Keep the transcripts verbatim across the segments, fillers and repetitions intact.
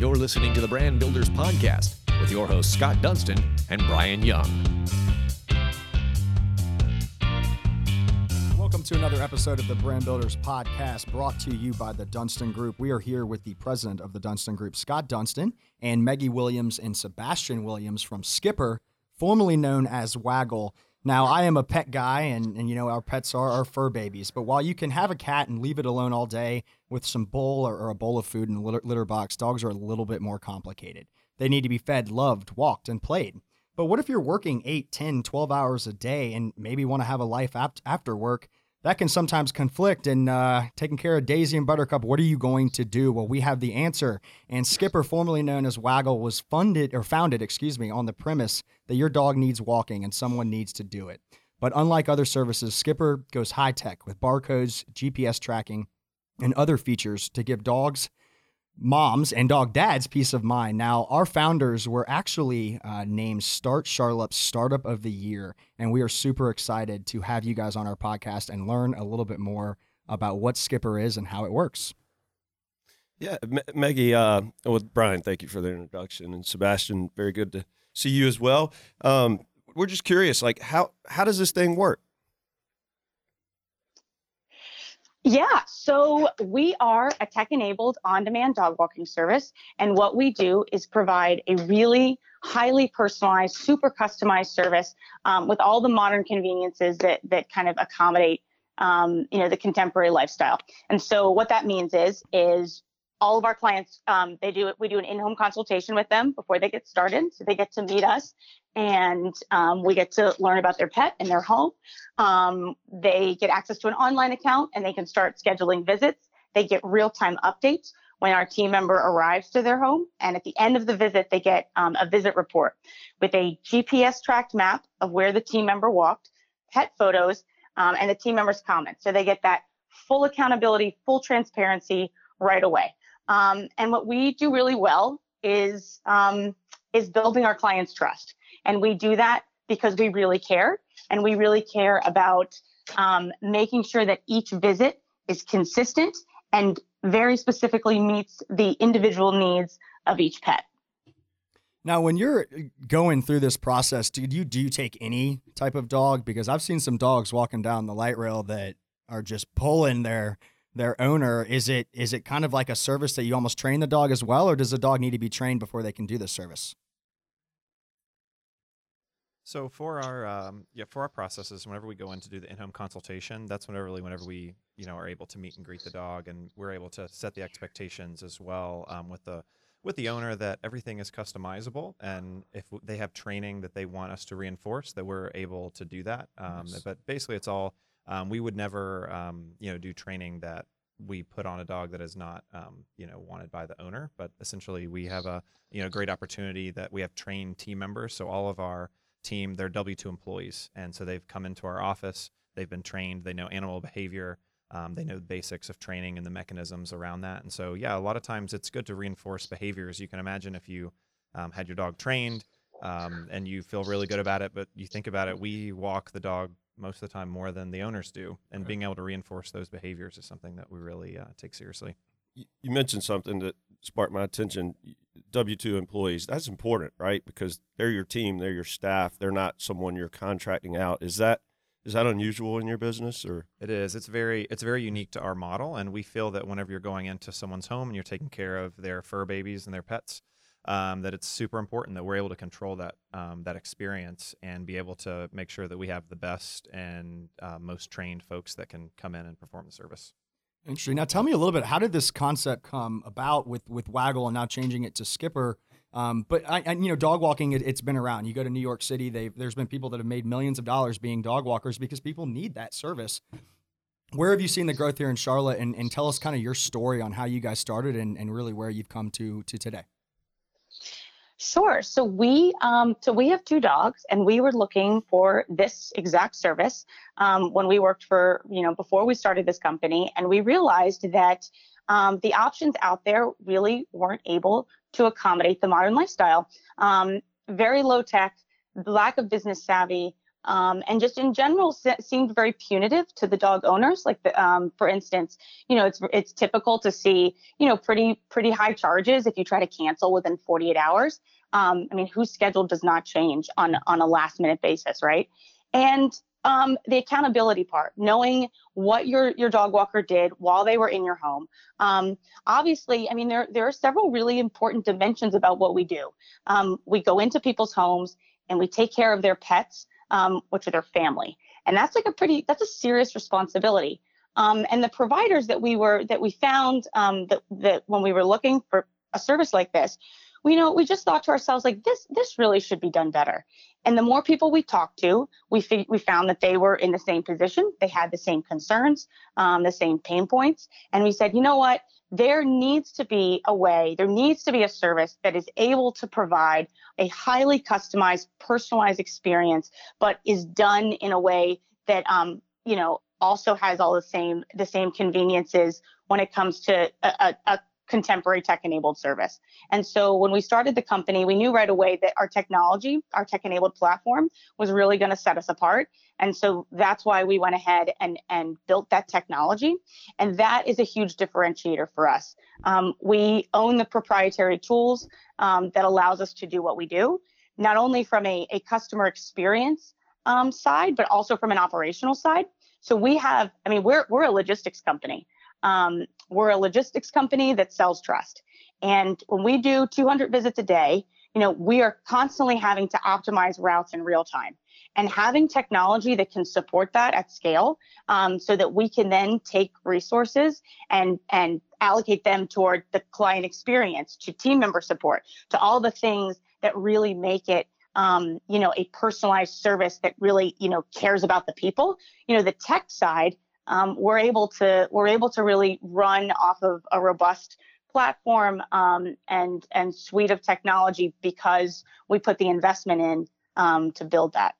You're listening to the Brand Builders Podcast with your hosts, Scott Dunstan and Brian Young. Welcome to another episode of the Brand Builders Podcast, brought to you by the Dunstan Group. We are here with the president of the Dunstan Group, Scott Dunstan, and Meggie Williams and Sebastian Williams from Skipper, formerly known as Waggle. Now, I am a pet guy, and, and you know, our pets are our fur babies, but while you can have a cat and leave it alone all day with some bowl or, or a bowl of food in a litter, litter box, dogs are a little bit more complicated. They need to be fed, loved, walked, and played. But what if you're working eight, ten, twelve hours a day and maybe want to have a life ap- after work? That can sometimes conflict, and uh, taking care of Daisy and Buttercup, what are you going to do? Well, we have the answer, and Skipper, formerly known as Waggle, was funded or founded, excuse me, on the premise that your dog needs walking and someone needs to do it. But unlike other services, Skipper goes high-tech with barcodes, G P S tracking, and other features to give dogs, moms, and dog dads peace of mind. Now, our founders were actually uh, named Start Charlup's Startup of the Year, and we are super excited to have you guys on our podcast and learn a little bit more about what Skipper is and how it works. Yeah, Me- Meggie, uh, well, Brian, thank you for the introduction, and Sebastian, very good to see you as well. Um, we're just curious, like, how how does this thing work? Yeah, so we are a tech-enabled on-demand dog walking service, and what we do is provide a really highly personalized, super customized service um, with all the modern conveniences that that kind of accommodate, um, you know, the contemporary lifestyle. And so what that means is is all of our clients, um, they do we do an in-home consultation with them before they get started, so they get to meet us. And um, we get to learn about their pet and their home. Um, they get access to an online account, and they can start scheduling visits. They get real-time updates when our team member arrives to their home. And at the end of the visit, they get um, a visit report with a G P S-tracked map of where the team member walked, pet photos, um, and the team member's comments. So they get that full accountability, full transparency right away. Um, and what we do really well is um, is building our clients' trust. And we do that because we really care, and we really care about um, making sure that each visit is consistent and very specifically meets the individual needs of each pet. Now, when you're going through this process, do you do you take any type of dog? Because I've seen some dogs walking down the light rail that are just pulling their their owner. Is it is it kind of like a service that you almost train the dog as well, or does the dog need to be trained before they can do this service? So for our um, yeah for our processes, whenever we go in to do the in-home consultation, that's whenever really whenever we you know are able to meet and greet the dog, and we're able to set the expectations as well um, with the with the owner that everything is customizable, and if they have training that they want us to reinforce, that we're able to do that. Um, nice. But basically, it's all um, we would never um, you know do training that we put on a dog that is not, um, you know, wanted by the owner. But essentially, we have a you know great opportunity that we have trained team members, so all of our team, they're W two employees, and so they've come into our office, they've been trained, they know animal behavior, um, they know the basics of training and the mechanisms around that. And so yeah a lot of times it's good to reinforce behaviors. You can imagine if you um, had your dog trained um, and you feel really good about it, but you think about it, we walk the dog most of the time more than the owners do, and right. being able to reinforce those behaviors is something that we really uh, take seriously. You mentioned something that sparked my attention, W two employees. That's important, right? Because they're your team, they're your staff, they're not someone you're contracting out. Is that is that unusual in your business? Or it is. It's very it's very unique to our model, and we feel that whenever you're going into someone's home and you're taking care of their fur babies and their pets, um, that it's super important that we're able to control that um, that experience and be able to make sure that we have the best and uh, most trained folks that can come in and perform the service. Interesting. Now, tell me a little bit, how did this concept come about with, with Waggle and now changing it to Skipper? Um, but, I, I, you know, dog walking, it, it's been around. You go to New York City, they've, there's been people that have made millions of dollars being dog walkers because people need that service. Where have you seen the growth here in Charlotte? And, and tell us kind of your story on how you guys started and, and really where you've come to to today. Sure. So we um, so we have two dogs, and we were looking for this exact service um, when we worked for, you know, before we started this company. And we realized that um, the options out there really weren't able to accommodate the modern lifestyle. Um, very low tech, lack of business savvy, Um, and just in general, se- seemed very punitive to the dog owners. Like, the, um, for instance, you know, it's it's typical to see, you know, pretty pretty high charges if you try to cancel within forty-eight hours. Um, I mean, whose schedule does not change on on a last minute basis, right? And um, the accountability part, knowing what your your dog walker did while they were in your home. Um, obviously, I mean, there there are several really important dimensions about what we do. Um, we go into people's homes and we take care of their pets, Um, which are their family. And that's like a pretty, that's a serious responsibility. Um, and the providers that we were, that we found um, that, that when we were looking for a service like this, we you know, we just thought to ourselves, like, this, this really should be done better. And the more people we talked to, we f- we found that they were in the same position. They had the same concerns, um, the same pain points. And we said, you know what, there needs to be a way, there needs to be a service that is able to provide a highly customized, personalized experience, but is done in a way that, um, you know, also has all the same, the same conveniences when it comes to a, a, a contemporary tech-enabled service. And so when we started the company, we knew right away that our technology, our tech-enabled platform, was really going to set us apart. And so that's why we went ahead and, and built that technology. And that is a huge differentiator for us. Um, we own the proprietary tools um, that allows us to do what we do, not only from a, a customer experience um, side, but also from an operational side. So we have, I mean, we're we're a logistics company. Um, we're a logistics company that sells trust. And when we do two hundred visits a day, you know, we are constantly having to optimize routes in real time. And having technology that can support that at scale, um, so that we can then take resources and, and allocate them toward the client experience, to team member support, to all the things that really make it, um, you know, a personalized service that really, you know, cares about the people. You know, the tech side, Um, we're able to we're able to really run off of a robust platform um, and and suite of technology because we put the investment in um, to build that.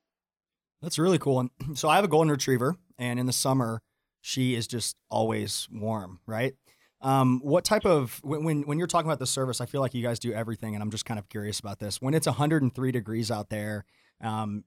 That's really cool. And so I have a golden retriever, and in the summer she is just always warm, right? Um, what type of when, when when you're talking about the service, I feel like you guys do everything, and I'm just kind of curious about this. When it's one hundred three degrees out there, Um,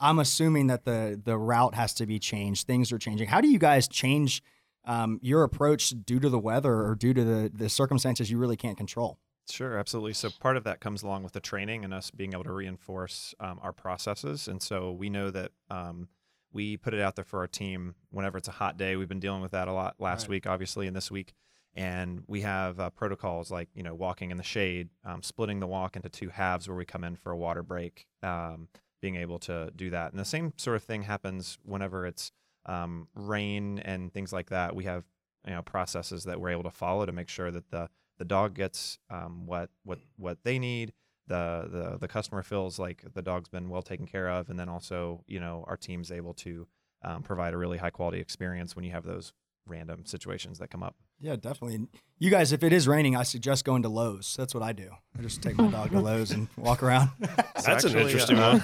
I'm assuming that the, the route has to be changed. Things are changing. How do you guys change um, your approach due to the weather or due to the, the circumstances you really can't control? Sure, absolutely. So part of that comes along with the training and us being able to reinforce um, our processes. And so we know that um, we put it out there for our team whenever it's a hot day. We've been dealing with that a lot last right. week, obviously, and this week. And we have uh, protocols like, you know, walking in the shade, um, splitting the walk into two halves where we come in for a water break. Um, being able to do that. And the same sort of thing happens whenever it's um, rain and things like that. We have, you know, processes that we're able to follow to make sure that the, the dog gets um, what, what, what they need. The, the, the customer feels like the dog's been well taken care of. And then also, you know, our team's able to um, provide a really high quality experience when you have those random situations that come up. Yeah, definitely. You guys, if it is raining, I suggest going to Lowe's. That's what I do. I just take my dog to Lowe's and walk around. That's actually, an interesting uh,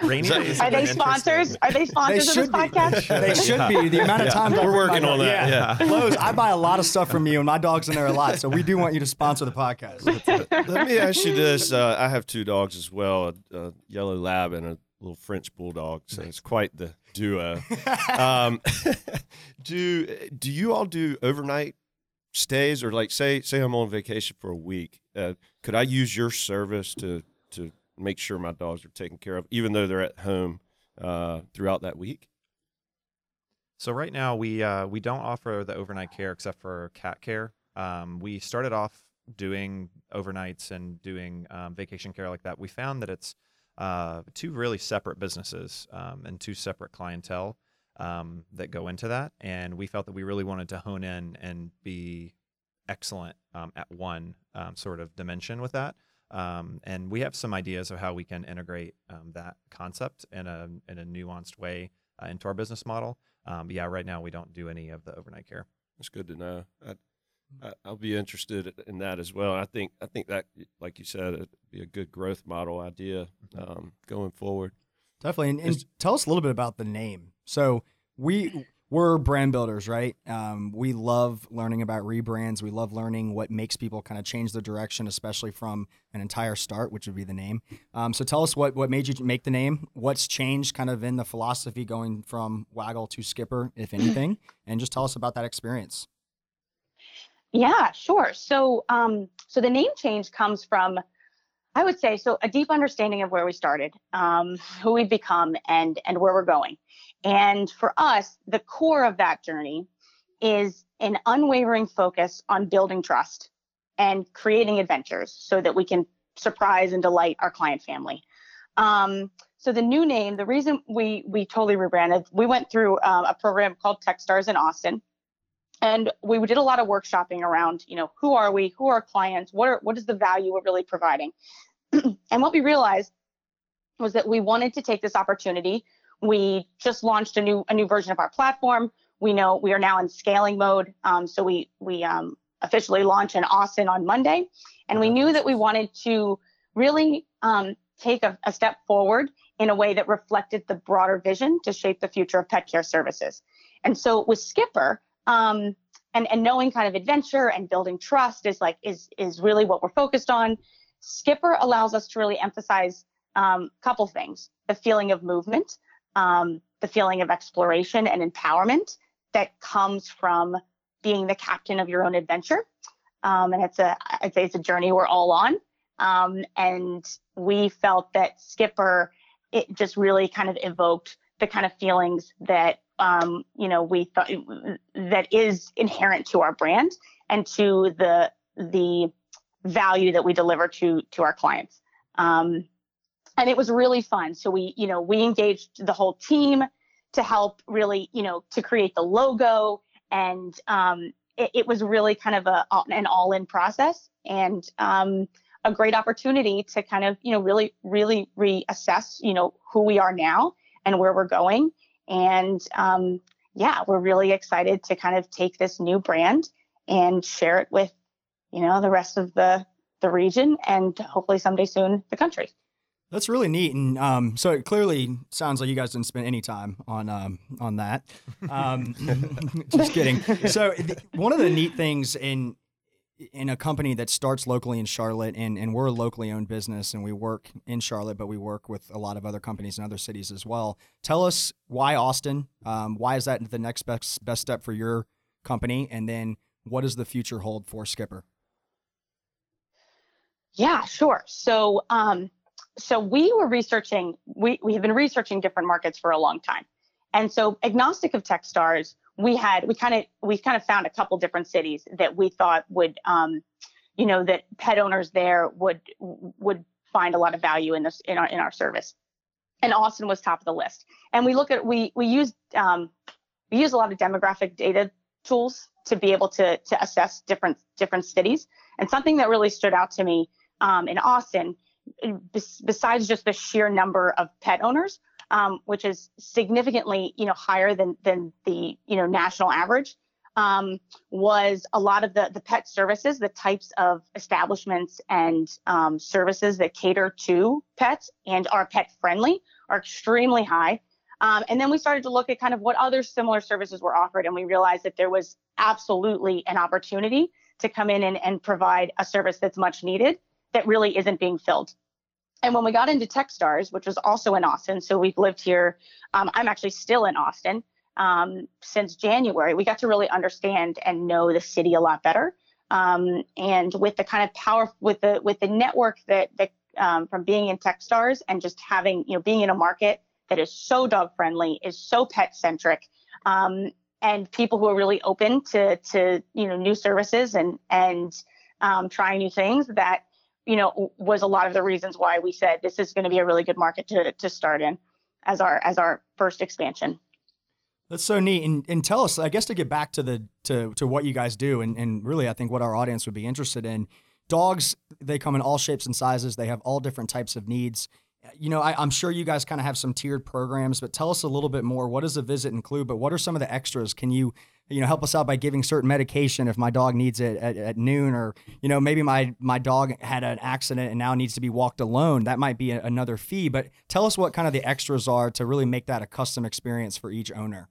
one. Rainy is Are they sponsors? Are they sponsors they of this be. podcast? They should yeah. be. The amount of time yeah. we're working on that. Yeah. yeah. Lowe's, I buy a lot of stuff from you, and my dog's in there a lot. So we do want you to sponsor the podcast. Let me ask you this. Uh, I have two dogs as well, a, a yellow lab and a little French bulldog. So it's quite the duo. Um, do do you all do overnight stays, or like say say I'm on vacation for a week? Uh, could I use your service to to make sure my dogs are taken care of, even though they're at home uh, throughout that week? So right now we uh, we don't offer the overnight care except for cat care. Um, we started off doing overnights and doing um, vacation care like that. We found that it's Uh, two really separate businesses um, and two separate clientele um, that go into that. And we felt that we really wanted to hone in and be excellent um, at one um, sort of dimension with that. Um, and we have some ideas of how we can integrate um, that concept in a, in a nuanced way uh, into our business model. Um, yeah, right now we don't do any of the overnight care. That's good to know. I, I, I'll be interested in that as well. I think I think that, like you said, it'd be a good growth model idea um, going forward. Definitely. And, and tell us a little bit about the name. So we we're brand builders, right? Um, we love learning about rebrands. We love learning what makes people kind of change their direction, especially from an entire start, which would be the name. Um, so tell us what, what made you make the name, what's changed kind of in the philosophy going from Waggle to Skipper, if anything, and just tell us about that experience. Yeah, sure. So, um, so the name change comes from, I would say, so a deep understanding of where we started, um, who we've become, and and where we're going. And for us, the core of that journey is an unwavering focus on building trust and creating adventures so that we can surprise and delight our client family. Um, so the new name, the reason we we totally rebranded, we went through uh, a program called TechStars in Austin. And we did a lot of workshopping around, you know, who are we, who are our clients, what are, what is the value we're really providing? And what we realized was that we wanted to take this opportunity. We just launched a new a new version of our platform. We know we are now in scaling mode. Um, so we we um, officially launch in Austin on Monday, and we knew that we wanted to really um, take a, a step forward in a way that reflected the broader vision to shape the future of pet care services. And so with Skipper, um, and and knowing kind of adventure and building trust is like is is really what we're focused on. Skipper allows us to really emphasize um, a couple things: the feeling of movement. Um, the feeling of exploration and empowerment that comes from being the captain of your own adventure. Um, and it's a, I'd say it's a journey we're all on. Um, and we felt that Skipper, it just really kind of evoked the kind of feelings that, um, you know, we thought that is inherent to our brand and to the, the value that we deliver to, to our clients. Um, And it was really fun. So we, you know, we engaged the whole team to help really, you know, to create the logo. And um, it, it was really kind of a, an all-in process and um, a great opportunity to kind of, you know, really, really reassess, you know, who we are now and where we're going. And um, yeah, we're really excited to kind of take this new brand and share it with, you know, the rest of the, the region and hopefully someday soon the country. That's really neat, and um, so it clearly sounds like you guys didn't spend any time on um, on that. Um, just kidding. So th- one of the neat things in in a company that starts locally in Charlotte, and, and we're a locally owned business, and we work in Charlotte, but we work with a lot of other companies in other cities as well. Tell us why Austin? Um, why is that the next best best step for your company? And then what does the future hold for Skipper? Yeah, sure. So. Um, So we were researching, we, we have been researching different markets for a long time. And so agnostic of TechStars, we had, we kind of, we kind of found a couple different cities that we thought would, um, you know, that pet owners there would, would find a lot of value in this, in our, in our service. And Austin was top of the list. And we look at, we, we used, um, we use a lot of demographic data tools to be able to, to assess different, different cities. And something that really stood out to me, um, in Austin, besides just the sheer number of pet owners, um, which is significantly, you know, higher than than the, you know, national average, um, was a lot of the the pet services, the types of establishments and um, services that cater to pets and are pet friendly are extremely high. Um, and then we started to look at kind of what other similar services were offered, and we realized that there was absolutely an opportunity to come in and, and provide a service that's much needed that really isn't being filled. And when we got into TechStars, which was also in Austin, so we've lived here, um, I'm actually still in Austin um, since January, we got to really understand and know the city a lot better. Um, and with the kind of power, with the with the network that, that um, from being in TechStars and just having, you know, being in a market that is so dog friendly, is so pet centric, um, and people who are really open to, to you know, new services and, and um, trying new things, that, you know, was a lot of the reasons why we said this is going to be a really good market to to start in as our as our first expansion. That's so neat. And and tell us, I guess, to get back to the to to what you guys do, and, and really, I think what our audience would be interested in. Dogs, they come in all shapes and sizes. They have all different types of needs. You know, I, I'm sure you guys kind of have some tiered programs, but tell us a little bit more. What does a visit include? But what are some of the extras? Can you, you know, help us out by giving certain medication if my dog needs it at, at noon, or, you know, maybe my, my dog had an accident and now needs to be walked alone. That might be a, another fee, but tell us what kind of the extras are to really make that a custom experience for each owner.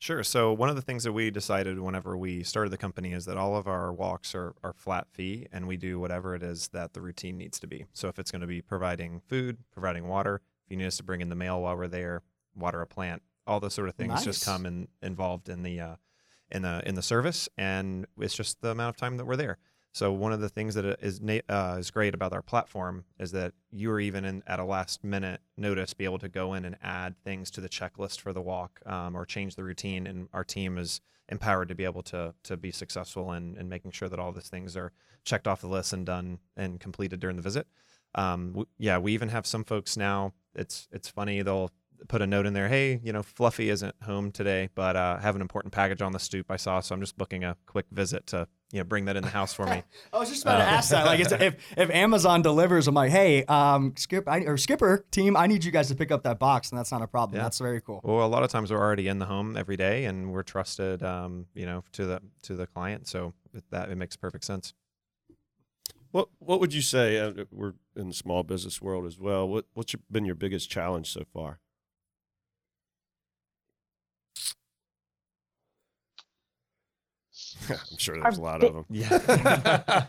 Sure. So one of the things that we decided whenever we started the company is that all of our walks are, are flat fee, and we do whatever it is that the routine needs to be. So if it's going to be providing food, providing water, if you need us to bring in the mail while we're there, water a plant, all those sort of things nice. just come in, involved in the, uh, in the in the service, and it's just the amount of time that we're there. So one of the things that is uh, is great about our platform is that you are even in, at a last minute notice, be able to go in and add things to the checklist for the walk um, or change the routine. And our team is empowered to be able to to be successful in, in making sure that all these things are checked off the list and done and completed during the visit. Um, w- yeah, we even have some folks now. It's it's funny, they'll put a note in there, hey, you know, Fluffy isn't home today, but uh, I have an important package on the stoop I saw, so I'm just booking a quick visit to, you know, bring that in the house for me. I was just about um, to ask that. Like, it's, if if Amazon delivers, I'm like, hey, um, Skip I, or Skipper team, I need you guys to pick up that box, and that's not a problem. Yeah. That's very cool. Well, a lot of times we're already in the home every day, and we're trusted, um, you know, to the to the client. So with that, it makes perfect sense. What What would you say? Uh, we're in the small business world as well. What What's your, been your biggest challenge so far? I'm sure there's a lot of them. Yeah.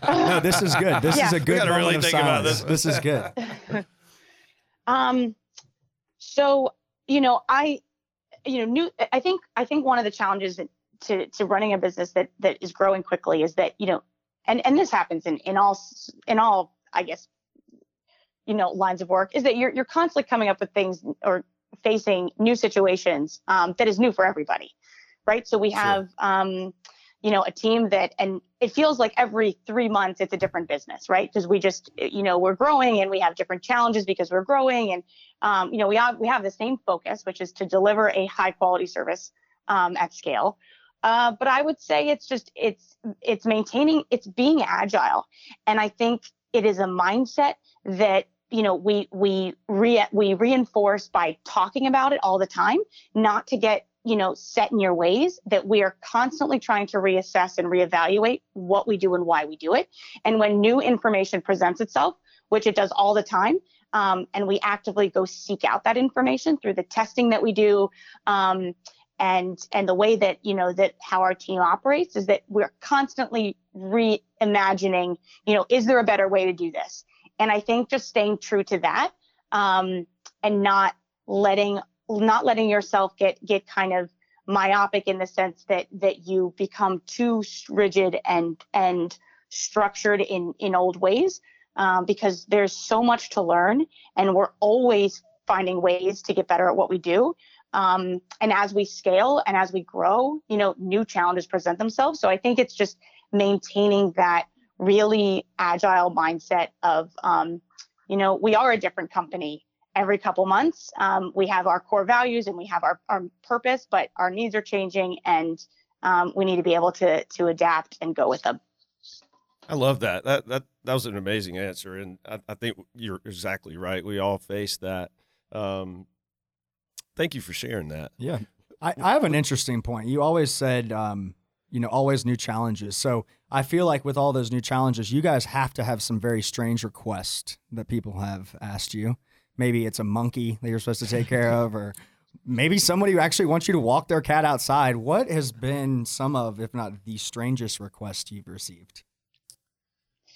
No, this is good. This yeah. is a good moment really of think silence. About this. This is good. um, so you know, I, you know, new. I think I think one of the challenges that, to to running a business that that is growing quickly is that, you know, and and this happens in in all in all I guess, you know, lines of work, is that you're you're constantly coming up with things or facing new situations um, that is new for everybody, right? So we have. Sure. Um, you know, a team that, and it feels like every three months it's a different business, right? Because we just, you know, we're growing and we have different challenges because we're growing. And, um, you know, we have, we have the same focus, which is to deliver a high quality service, um, at scale. Uh, but I would say it's just, it's, it's maintaining, it's being agile. And I think it is a mindset that, you know, we, we re, we reinforce by talking about it all the time, not to get, you know, set in your ways, that we are constantly trying to reassess and reevaluate what we do and why we do it. And when new information presents itself, which it does all the time, um, and we actively go seek out that information through the testing that we do, um, and and the way that, you know, that how our team operates is that we're constantly reimagining, you know, is there a better way to do this? And I think just staying true to that, um, and not letting not letting yourself get, get kind of myopic in the sense that, that you become too rigid and, and structured in, in old ways, um, because there's so much to learn and we're always finding ways to get better at what we do. Um, and as we scale and as we grow, you know, new challenges present themselves. So I think it's just maintaining that really agile mindset of, um, you know, we are a different company. Every couple months, um, we have our core values and we have our, our purpose, but our needs are changing, and um, we need to be able to to adapt and go with them. I love that. That that that was an amazing answer, and I, I think you're exactly right. We all face that. Um, thank you for sharing that. Yeah, I, I have an interesting point. You always said, um, you know, always new challenges. So I feel like with all those new challenges, you guys have to have some very strange requests that people have asked you. Maybe it's a monkey that you're supposed to take care of, or maybe somebody who actually wants you to walk their cat outside. What has been some of, if not the strangest request you've received?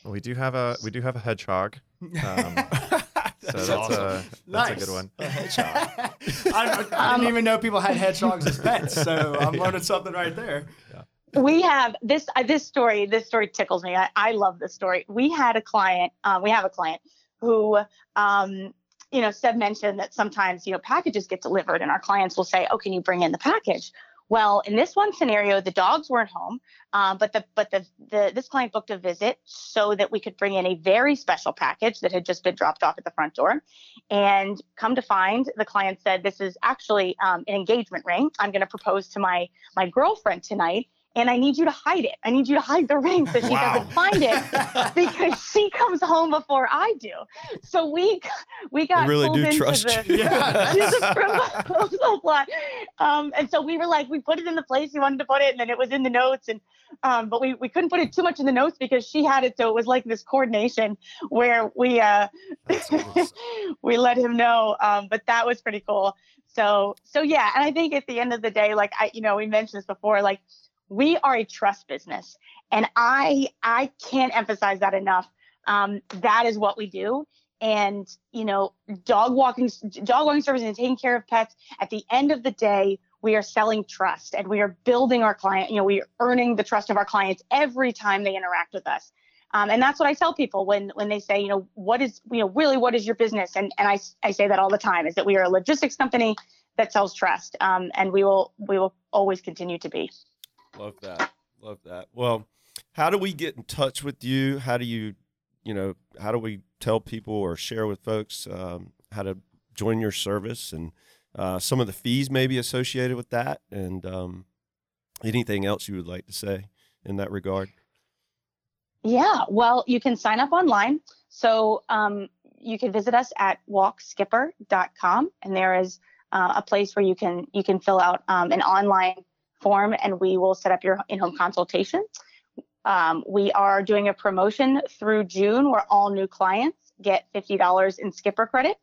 Well, we do have a we do have a hedgehog. Um, that's so that's, awesome. a, that's nice. a good one. A hedgehog. I, I didn't even know people had hedgehogs as pets, so I'm learning yeah. something right there. Yeah. We have this uh, this story. This story tickles me. I, I love this story. We had a client. Uh, we have a client who. Um, You know, Seb mentioned that sometimes, you know, packages get delivered and our clients will say, oh, can you bring in the package? Well, in this one scenario, the dogs weren't home, um, but the but the, the this client booked a visit so that we could bring in a very special package that had just been dropped off at the front door. And come to find, the client said, this is actually um, an engagement ring. I'm going to propose to my my girlfriend tonight. And I need you to hide it. I need you to hide the ring so she wow. doesn't find it, because she comes home before I do. So we we got I really pulled do into trust the, you. Yeah. the proposal plot. Um, and so we were like, we put it in the place you wanted to put it, and then it was in the notes. And um, but we, we couldn't put it too much in the notes because she had it. So it was like this coordination where we uh, awesome. we let him know. Um, but that was pretty cool. So, so yeah. And I think at the end of the day, like I, you know, we mentioned this before, like we are a trust business, and I, I can't emphasize that enough. Um, that is what we do. And, you know, dog walking, dog walking services and taking care of pets, at the end of the day, we are selling trust, and we are building our client, you know, we are earning the trust of our clients every time they interact with us. Um, and that's what I tell people when, when they say, you know, what is, you know, really, what is your business? And, and I, I say that all the time, is that we are a logistics company that sells trust. Um, and we will, we will always continue to be. Love that. Love that. Well, how do we get in touch with you? How do you, you know, how do we tell people or share with folks, um, how to join your service, and uh, some of the fees maybe associated with that, and um, anything else you would like to say in that regard? Yeah, well, you can sign up online. So um, you can visit us at walk skipper dot com, and there is uh, a place where you can you can fill out um, an online form, and we will set up your in-home consultation. Um, we are doing a promotion through June where all new clients get fifty dollars in Skipper credit.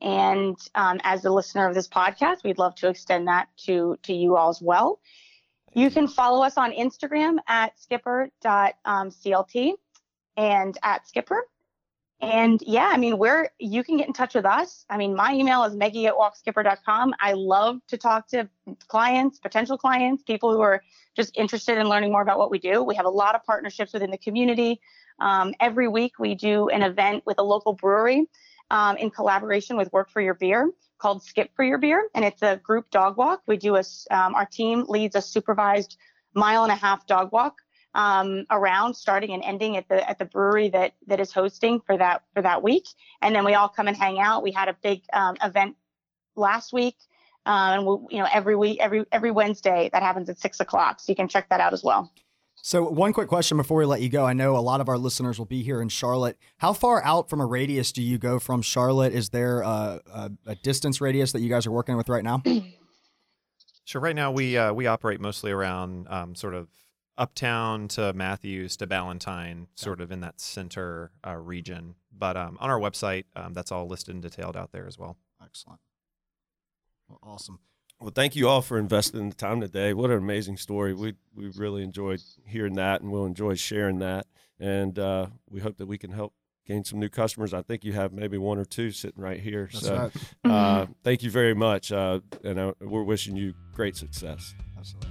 And um, as a listener of this podcast, we'd love to extend that to, to you all as well. You can follow us on Instagram at skipper dot c l t and at Skipper. And yeah, I mean, we're, you can get in touch with us. I mean, my email is Meggie at walk skipper dot com. I love to talk to clients, potential clients, people who are just interested in learning more about what we do. We have a lot of partnerships within the community. Um, every week we do an event with a local brewery um, in collaboration with Work for Your Beer, called Skip for Your Beer, and it's a group dog walk. We do a, um, our team leads a supervised mile and a half dog walk um, around, starting and ending at the at the brewery that that is hosting for that for that week. And then we all come and hang out. We had a big um, event last week, uh, and we'll, you know, every week, every every Wednesday that happens at six o'clock. So you can check that out as well. So one quick question before we let you go. I know a lot of our listeners will be here in Charlotte. How far out from a radius do you go from Charlotte? Is there a, a, a distance radius that you guys are working with right now? Sure. Right now we uh, we operate mostly around um, sort of uptown to Matthews to Ballantyne, sort of in that center uh, region. But um, on our website, um, that's all listed and detailed out there as well. Excellent. Well, awesome. Well, thank you all for investing the time today. What an amazing story. We we really enjoyed hearing that, and we'll enjoy sharing that. And uh, we hope that we can help gain some new customers. I think you have maybe one or two sitting right here. That's so right. Uh, thank you very much. Uh, and uh, we're wishing you great success. Absolutely.